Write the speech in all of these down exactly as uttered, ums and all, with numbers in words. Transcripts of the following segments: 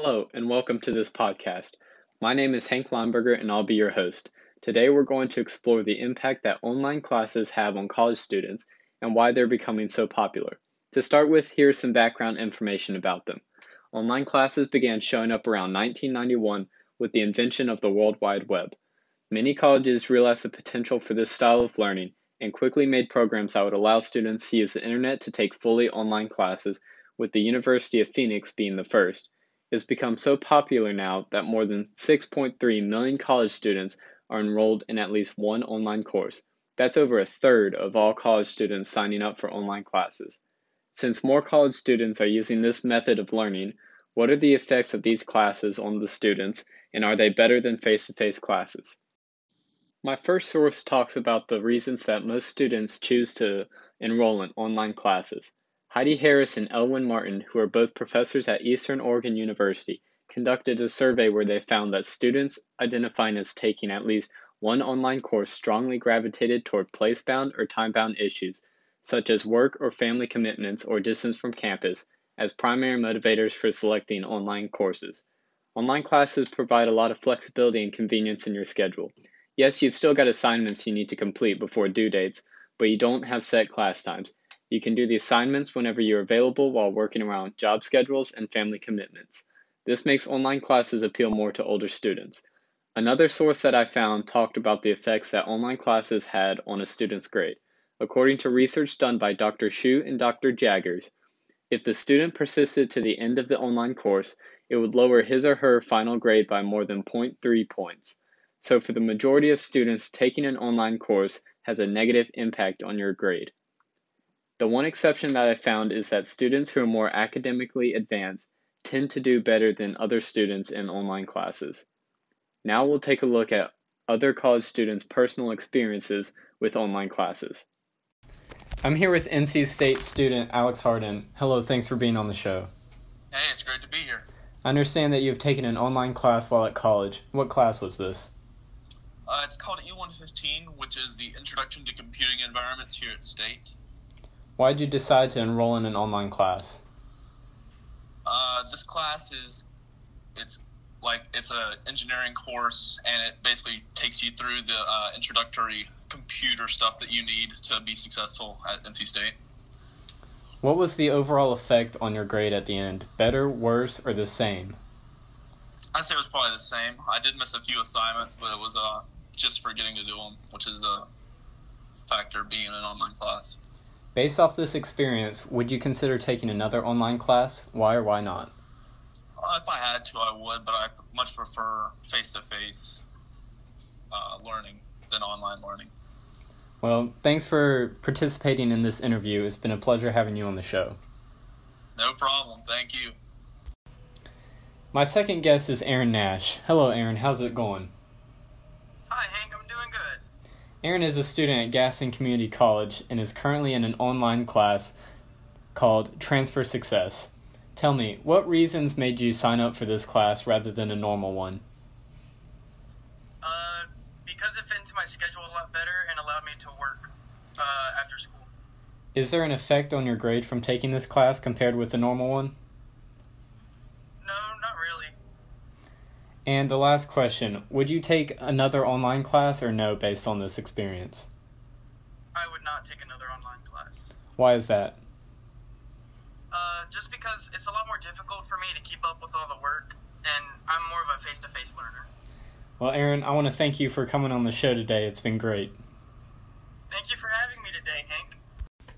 Hello, and welcome to this podcast. My name is Hank Leinberger, and I'll be your host. Today, we're going to explore the impact that online classes have on college students and why they're becoming so popular. To start with, here's some background information about them. Online classes began showing up around nineteen ninety-one with the invention of the World Wide Web. Many colleges realized the potential for this style of learning and quickly made programs that would allow students to use the internet to take fully online classes, with the University of Phoenix being the first. It's become so popular now that more than six point three million college students are enrolled in at least one online course. That's over a third of all college students signing up for online classes. Since more college students are using this method of learning, what are the effects of these classes on the students, and are they better than face-to-face classes? My first source talks about the reasons that most students choose to enroll in online classes. Heidi Harris and Elwin Martin, who are both professors at Eastern Oregon University, conducted a survey where they found that students identifying as taking at least one online course strongly gravitated toward place-bound or time-bound issues, such as work or family commitments or distance from campus, as primary motivators for selecting online courses. Online classes provide a lot of flexibility and convenience in your schedule. Yes, you've still got assignments you need to complete before due dates, but you don't have set class times. You can do the assignments whenever you're available while working around job schedules and family commitments. This makes online classes appeal more to older students. Another source that I found talked about the effects that online classes had on a student's grade. According to research done by Doctor Xu and Doctor Jaggers, if the student persisted to the end of the online course, it would lower his or her final grade by more than zero point three points. So for the majority of students, taking an online course has a negative impact on your grade. The one exception that I found is that students who are more academically advanced tend to do better than other students in online classes. Now we'll take a look at other college students' personal experiences with online classes. I'm here with N C State student Alex Hardin. Hello, thanks for being on the show. Hey, it's great to be here. I understand that you've taken an online class while at college. What class was this? Uh, it's called E one fifteen, which is the Introduction to Computing Environments here at State. Why did you decide to enroll in an online class? Uh, this class is, it's like, it's an engineering course, and it basically takes you through the uh, introductory computer stuff that you need to be successful at N C State. What was the overall effect on your grade at the end? Better, worse, or the same? I'd say it was probably the same. I did miss a few assignments, but it was uh, just forgetting to do them, which is a factor being an online class. Based off this experience, would you consider taking another online class? Why or why not? Uh, if I had to, I would, but I much prefer face-to-face uh, learning than online learning. Well, thanks for participating in this interview. It's been a pleasure having you on the show. No problem. Thank you. My second guest is Aaron Nash. Hello, Aaron. How's it going? Aaron is a student at Gaston Community College and is currently in an online class called Transfer Success. Tell me, what reasons made you sign up for this class rather than a normal one? Uh, because it fit into my schedule a lot better and allowed me to work uh, after school. Is there an effect on your grade from taking this class compared with the normal one? No, not really. And the last question, would you take another online class or no based on this experience? I would not take another online class. Why is that? Uh, just because it's a lot more difficult for me to keep up with all the work, and I'm more of a face-to-face learner. Well, Aaron, I want to thank you for coming on the show today. It's been great. Thank you for having me today, Hank.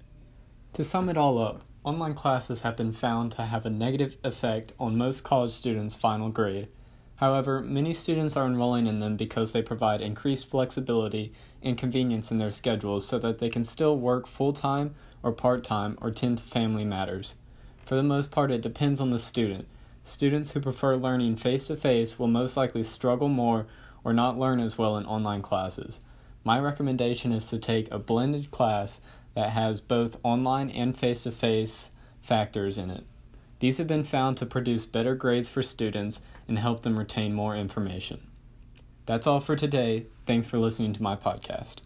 To sum it all up, online classes have been found to have a negative effect on most college students' final grade. However, many students are enrolling in them because they provide increased flexibility and convenience in their schedules so that they can still work full-time or part-time or tend to family matters. For the most part, it depends on the student. Students who prefer learning face-to-face will most likely struggle more or not learn as well in online classes. My recommendation is to take a blended class that has both online and face-to-face factors in it. These have been found to produce better grades for students and help them retain more information. That's all for today. Thanks for listening to my podcast.